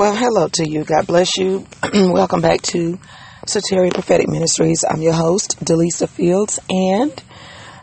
Well, hello to you. God bless you. Welcome back to Soteria Prophetic Ministries. I'm your host, Delisa Fields, and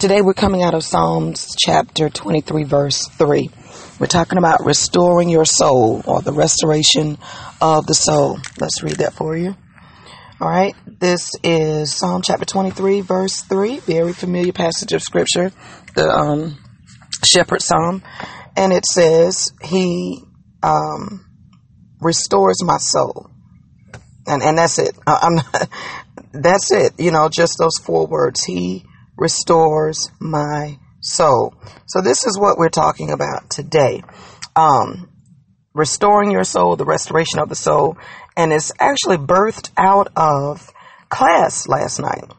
today we're coming out of Psalms chapter 23, verse 3. We're talking about restoring your soul, or the restoration of the soul. Let's read that for you. All right, this is Psalm chapter 23, verse 3, very familiar passage of scripture, the shepherd psalm, and it says, he restores my soul, and that's it. That's it, you know, just those four words, he restores my soul. So this is what we're talking about today, restoring your soul, the restoration of the soul. And it's actually birthed out of class last night. I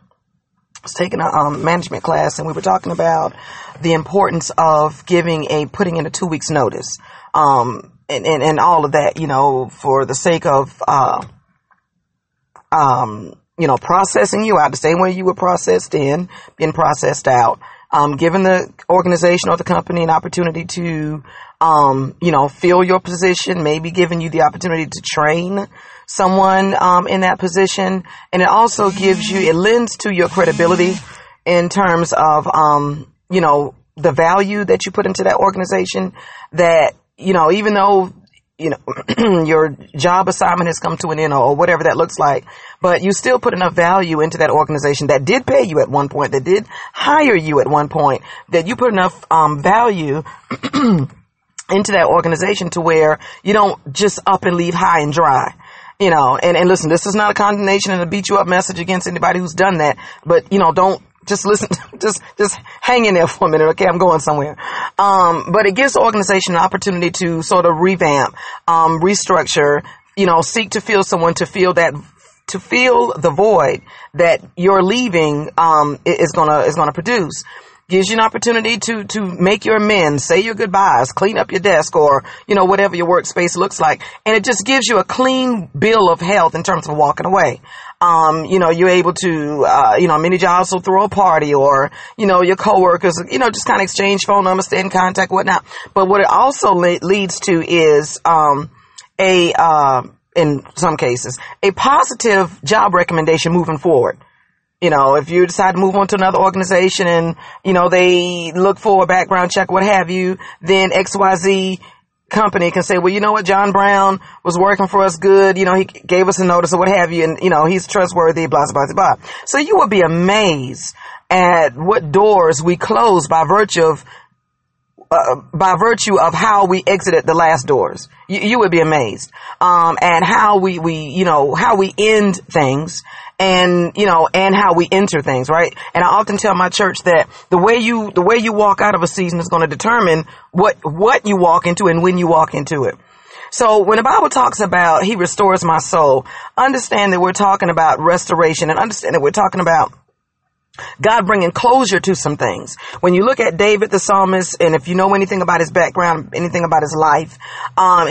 was taking a management class, and we were talking about the importance of putting in a 2 weeks notice, and all of that, you know, for the sake of, you know, processing you out the same way you were processed in, being processed out, giving the organization or the company an opportunity to, you know, fill your position, maybe giving you the opportunity to train someone in that position. And it also it lends to your credibility in terms of, you know, the value that you put into that organization, that, you know, even though, you know, your job assignment has come to an end, or whatever that looks like, but you still put enough value into that organization that did pay you at one point, that did hire you at one point, that you put enough value into that organization to where you don't just up and leave high and dry, you know. And listen, this is not a condemnation and a beat you up message against anybody who's done that, but, you know, don't just listen, just hang in there for a minute. Okay. I'm going somewhere. But it gives the organization an opportunity to sort of revamp, restructure, you know, seek to fill someone to fill the void that you're leaving, is going to produce. Gives you an opportunity to make your amends, say your goodbyes, clean up your desk, or, you know, whatever your workspace looks like. And it just gives you a clean bill of health in terms of walking away. You know, you're able to, you know, many jobs will throw a party, or, you know, your coworkers, you know, just kind of exchange phone numbers, stay in contact, whatnot. But what it also leads to is, in some cases, a positive job recommendation moving forward. You know, if you decide to move on to another organization and, you know, they look for a background check, what have you, then XYZ company can say, well, you know what, John Brown was working for us good. You know, he gave us a notice or what have you. And, you know, he's trustworthy, blah, blah, blah, blah. So you would be amazed at what doors we close by virtue of how we exited the last doors. You would be amazed, and how we end things, and, you know, and how we enter things, right? And I often tell my church that the way you walk out of a season is going to determine what you walk into and when you walk into it. So when the Bible talks about he restores my soul, understand that we're talking about restoration, and understand that we're talking about God bringing closure to some things. When you look at David the psalmist, and if you know anything about his background, anything about his life,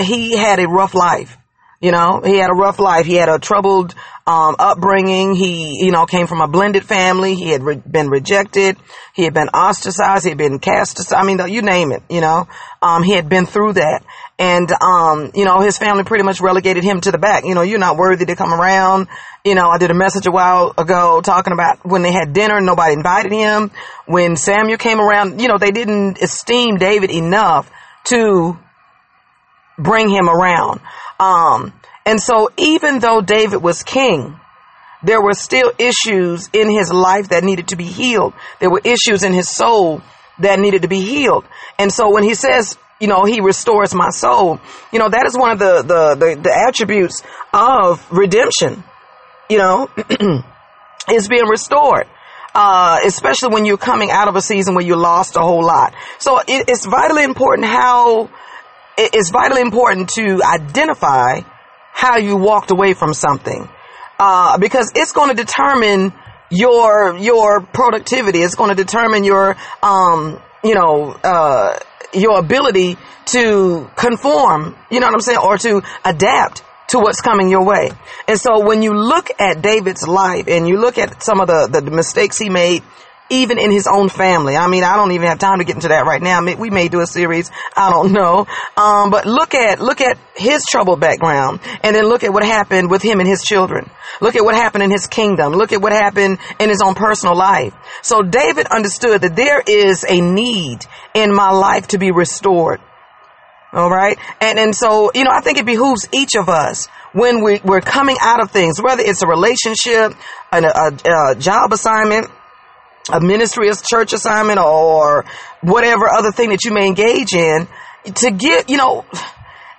he had a rough life. You know, he had a rough life. He had a troubled upbringing. He, you know, came from a blended family. He had been rejected. He had been ostracized. He had been cast aside. I mean, you name it, you know. He had been through that. And, you know, his family pretty much relegated him to the back. You know, you're not worthy to come around. You know, I did a message a while ago talking about when they had dinner, nobody invited him. When Samuel came around, you know, they didn't esteem David enough to bring him around. And so even though David was king, there were still issues in his life that needed to be healed. There were issues in his soul that needed to be healed. And so when he says, you know, he restores my soul, you know, that is one of the attributes of redemption, you know, is being restored. Especially when you're coming out of a season where you lost a whole lot. So it's vitally important to identify how you walked away from something, because it's going to determine your productivity. It's going to determine your ability to conform, you know what I'm saying, or to adapt to what's coming your way. And so when you look at David's life and you look at some of the mistakes he made even in his own family. I mean, I don't even have time to get into that right now. I mean, we may do a series. I don't know. But look at his troubled background, and then look at what happened with him and his children. Look at what happened in his kingdom. Look at what happened in his own personal life. So David understood that there is a need in my life to be restored. All right. And so, you know, I think it behooves each of us when we're coming out of things, whether it's a relationship, a job assignment, a ministry, a church assignment, or whatever other thing that you may engage in, to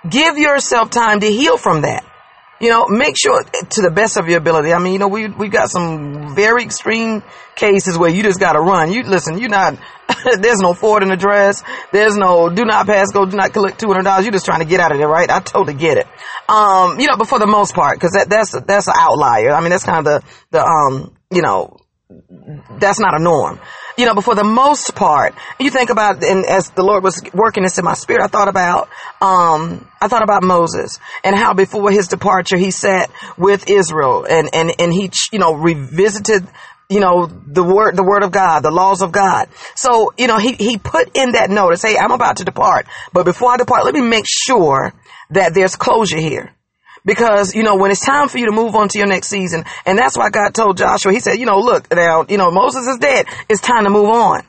give yourself time to heal from that. You know, make sure to the best of your ability. I mean, you know, we've got some very extreme cases where you just got to run. You're not, there's no forwarding address. There's no do not pass go, do not collect $200. You're just trying to get out of there, right? I totally get it. You know, but for the most part, because that's an outlier. I mean, that's kind of that's not a norm. You know, but for the most part, you think about, and as the Lord was working this in my spirit, I thought about Moses and how before his departure, he sat with Israel and he, you know, revisited, you know, the word of God, the laws of God. So, you know, he put in that notice, hey, I'm about to depart, but before I depart, let me make sure that there's closure here. Because, you know, when it's time for you to move on to your next season, and that's why God told Joshua, he said, you know, look, now, you know, Moses is dead. It's time to move on.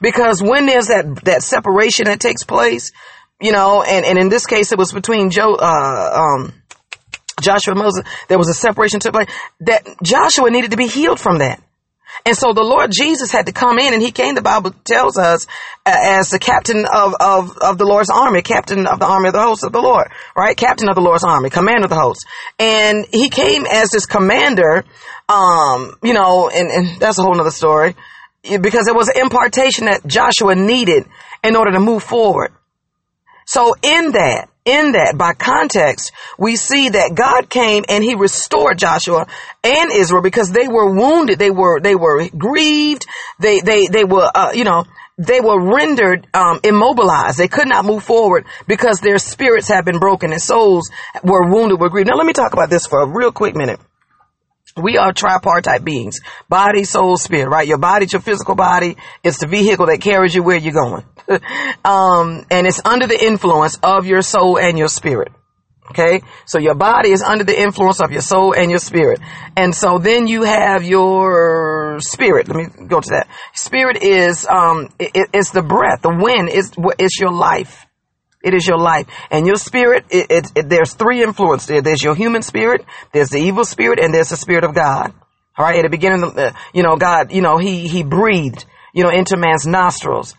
Because when there's that separation that takes place, you know, and in this case, it was between Joshua and Moses, there was a separation took place, that Joshua needed to be healed from that. And so the Lord Jesus had to come in, and he came, the Bible tells us, as the captain of the Lord's army, captain of the army of the hosts of the Lord, right? Captain of the Lord's army, commander of the hosts. And he came as this commander, you know, and that's a whole nother story, because there was an impartation that Joshua needed in order to move forward. So in that, by context, we see that God came and he restored Joshua and Israel because they were wounded. They were grieved. They were rendered immobilized. They could not move forward because their spirits had been broken and souls were wounded, were grieved. Now, let me talk about this for a real quick minute. We are tripartite beings, body, soul, spirit, right? Your body, your physical body, it's the vehicle that carries you where you're going. And it's under the influence of your soul and your spirit. Okay. So your body is under the influence of your soul and your spirit. And so then you have your spirit. Let me go to that. Spirit is, it's the breath, the wind, it's your life. It is your life. And your spirit, there's three influences there. There's your human spirit, there's the evil spirit, and there's the spirit of God. All right. At the beginning, you know, God, you know, he breathed, you know, into man's nostrils,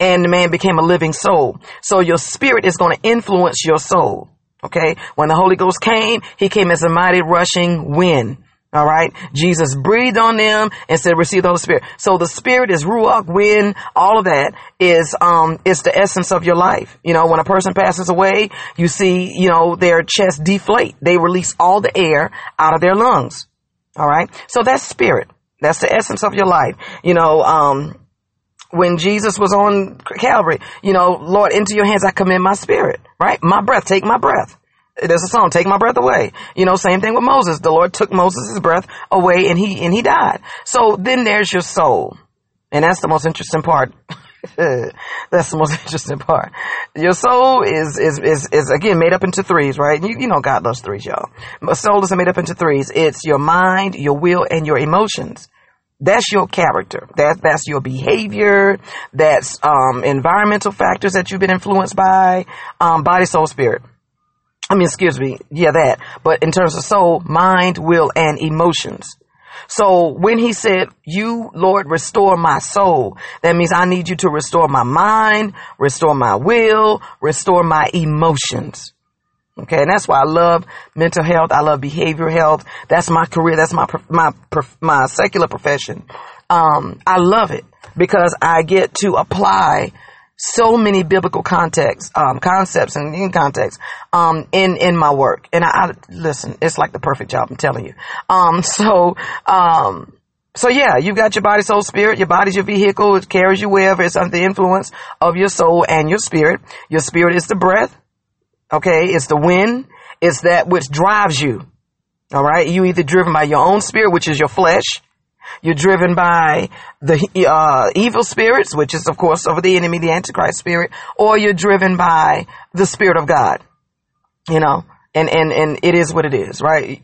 and the man became a living soul. So your spirit is going to influence your soul. Okay. When the Holy Ghost came, he came as a mighty rushing wind. All right. Jesus breathed on them and said, receive the Holy Spirit. So the spirit is ruach, wind, all of that is, it's the essence of your life. You know, when a person passes away, you see, you know, their chest deflate. They release all the air out of their lungs. All right. So that's spirit. That's the essence of your life. You know, when Jesus was on Calvary, you know, Lord, into your hands I commend my spirit, right? My breath, take my breath. There's a song, take my breath away. You know, same thing with Moses. The Lord took Moses' breath away and he died. So then there's your soul. And that's the most interesting part. That's the most interesting part. Your soul is again made up into threes, right? You know, God loves threes, y'all. But soul is made up into threes. It's your mind, your will, and your emotions. That's your character. That's your behavior. That's, environmental factors that you've been influenced by, body, soul, spirit. I mean, excuse me. Yeah, that. But in terms of soul, mind, will, and emotions. So when he said, you, Lord, restore my soul, that means I need you to restore my mind, restore my will, restore my emotions. Okay. And that's why I love mental health. I love behavioral health. That's my career. That's my secular profession. I love it because I get to apply so many biblical concepts and in context, in my work. And I listen, it's like the perfect job. I'm telling you. So yeah, you've got your body, soul, spirit. Your body's your vehicle. It carries you wherever. It's under the influence of your soul and your spirit. Your spirit is the breath. Okay. It's the wind. It's that which drives you. All right. You either driven by your own spirit, which is your flesh. You're driven by the evil spirits, which is, of course, of the enemy, the Antichrist spirit, or you're driven by the Spirit of God, you know, and it is what it is, right?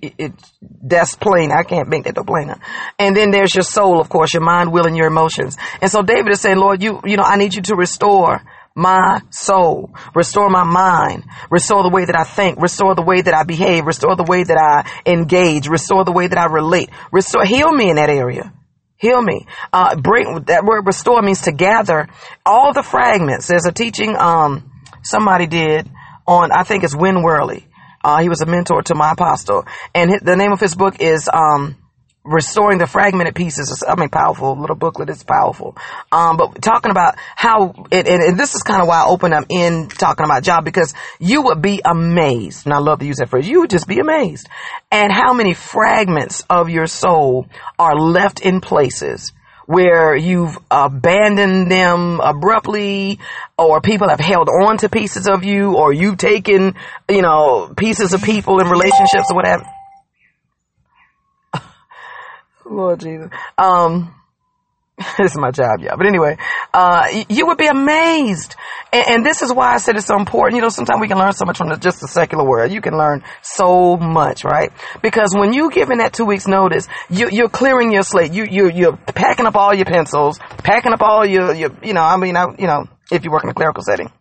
That's plain. I can't make that no plainer. And then there's your soul, of course, your mind, will, and your emotions. And so David is saying, Lord, you know, I need you to restore my soul, restore my mind, restore the way that I think, restore the way that I behave, restore the way that I engage, restore the way that I relate, restore, heal me in that area. Heal me. Bring, that word restore means to gather all the fragments. There's a teaching, somebody did on, I think it's Win Worley. He was a mentor to my apostle, and the name of his book is, Restoring the Fragmented Pieces. I mean, powerful little booklet. It's powerful. But talking about how it, and this is kind of why I open up in talking about job, because you would be amazed. And I love to use that phrase. You would just be amazed at how many fragments of your soul are left in places where you've abandoned them abruptly, or people have held on to pieces of you, or you've taken, you know, pieces of people in relationships or whatever. Lord Jesus. This is my job, y'all. But anyway, you would be amazed. And this is why I said it's so important. You know, sometimes we can learn so much from just the secular world. You can learn so much, right? Because when you give in that 2 weeks notice, you're clearing your slate. You're packing up all your pencils, packing up all your you know, I mean, you know, if you work in a clerical setting.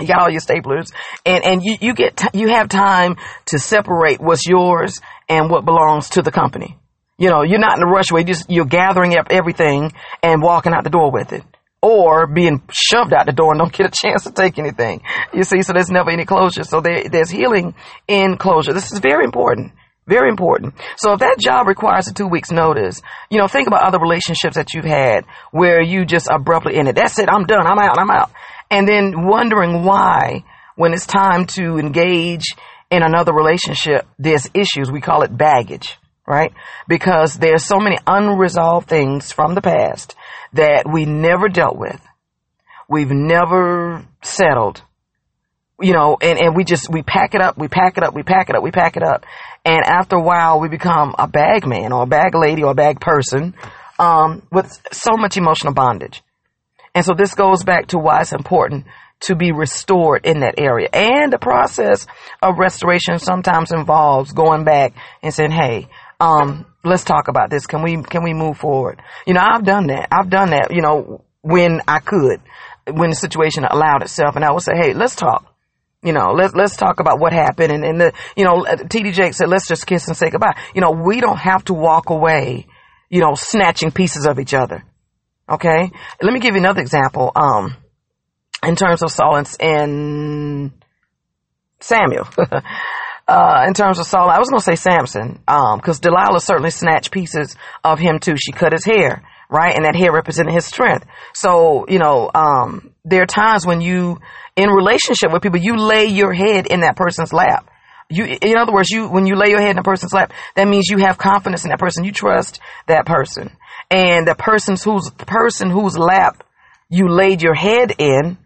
You got all your staplers, and you have time to separate what's yours and what belongs to the company. You know, you're not in a rush way. You're gathering up everything and walking out the door with it, or being shoved out the door and don't get a chance to take anything. You see, so there's never any closure. So there's healing in closure. This is very important. Very important. So if that job requires a 2 weeks notice, you know, think about other relationships that you've had where you just abruptly ended. That's it. I'm done. I'm out. And then wondering why, when it's time to engage in another relationship, there's issues. We call it baggage. Right? Because there's so many unresolved things from the past that we never dealt with. We've never settled, you know, and we pack it up. And after a while, we become a bag man or a bag lady or a bag person, with so much emotional bondage. And so this goes back to why it's important to be restored in that area. And the process of restoration sometimes involves going back and saying, hey, let's talk about this. Can we move forward? You know, I've done that, you know, when I could, when the situation allowed itself, and I would say, hey, let's talk, you know, let's talk about what happened. And the, you know, T.D. Jakes said, let's just kiss and say goodbye. You know, we don't have to walk away, you know, snatching pieces of each other. Okay. Let me give you another example. In terms of Saul and Samuel, in terms of Saul, I was going to say Samson, because Delilah certainly snatched pieces of him too. She cut his hair, right? And that hair represented his strength. So, you know, there are times when you, in relationship with people, you lay your head in that person's lap. In other words, when you lay your head in a person's lap, that means you have confidence in that person. You trust that person, and the person whose lap you laid your head in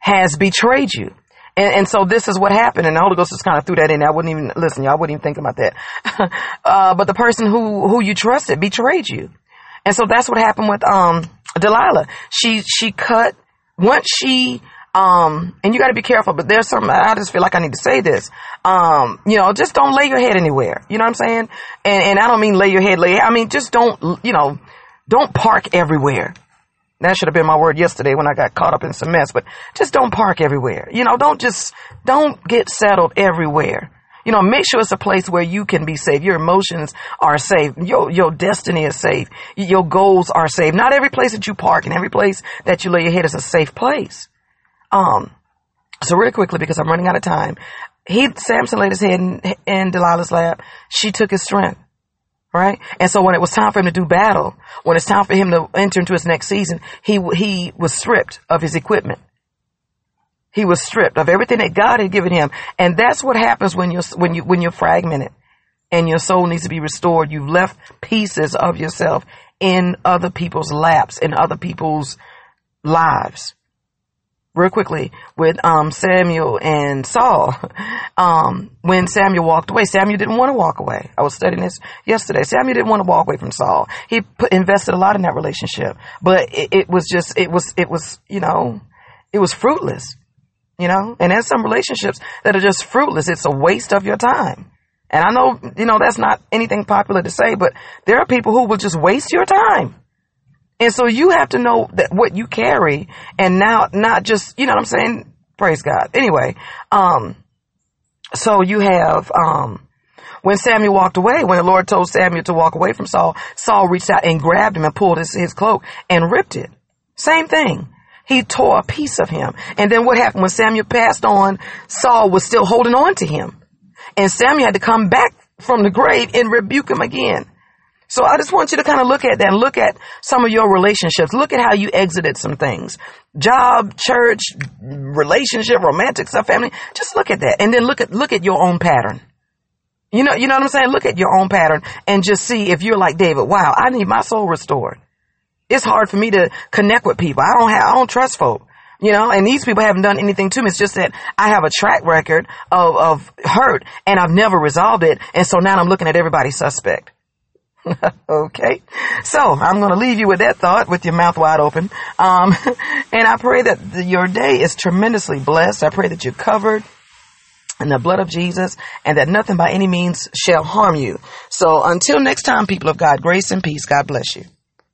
has betrayed you. And so this is what happened. And the Holy Ghost just kind of threw that in. I wouldn't even listen. Y'all, I wouldn't even think about that. But the person who you trusted betrayed you. And so that's what happened with, Delilah. She cut once she, and you got to be careful, but there's something, I just feel like I need to say this. You know, just don't lay your head anywhere. You know what I'm saying? And I don't mean lay your head. I mean, just don't, you know, don't park everywhere. That should have been my word yesterday when I got caught up in some mess, but just don't park everywhere. You know, don't get settled everywhere. You know, make sure it's a place where you can be safe. Your emotions are safe. Your destiny is safe. Your goals are safe. Not every place that you park and every place that you lay your head is a safe place. So really quickly, because I'm running out of time, Samson laid his head in Delilah's lap. She took his strength. Right? And so when it was time for him to do battle, when it's time for him to enter into his next season, he was stripped of his equipment. He was stripped of everything that God had given him. And that's what happens when you're fragmented and your soul needs to be restored. You've left pieces of yourself in other people's laps, in other people's lives. real quickly with Samuel and Saul. When Samuel walked away, Samuel didn't want to walk away. I was studying this yesterday. Samuel didn't want to walk away from Saul. He invested a lot in that relationship, but it was fruitless, you know, and there's some relationships that are just fruitless. It's a waste of your time. And I know, you know, that's not anything popular to say, but there are people who will just waste your time. And so you have to know that what you carry and now not just, you know what I'm saying? Praise God. Anyway, so you have, when Samuel walked away, when the Lord told Samuel to walk away from Saul, Saul reached out and grabbed him and pulled his cloak and ripped it. Same thing. He tore a piece of him. And then what happened when Samuel passed on, Saul was still holding on to him. And Samuel had to come back from the grave and rebuke him again. So I just want you to kind of look at that and look at some of your relationships. Look at how you exited some things. Job, church, relationship, romantic stuff, family. Just look at that. And then look at your own pattern. You know what I'm saying? Look at your own pattern and just see if you're like David. Wow, I need my soul restored. It's hard for me to connect with people. I don't trust folk. You know, and these people haven't done anything to me. It's just that I have a track record of hurt and I've never resolved it. And so now I'm looking at everybody suspect. Okay. So I'm going to leave you with that thought with your mouth wide open. And I pray that your day is tremendously blessed. I pray that you're covered in the blood of Jesus and that nothing by any means shall harm you. So until next time, people of God, grace and peace. God bless you.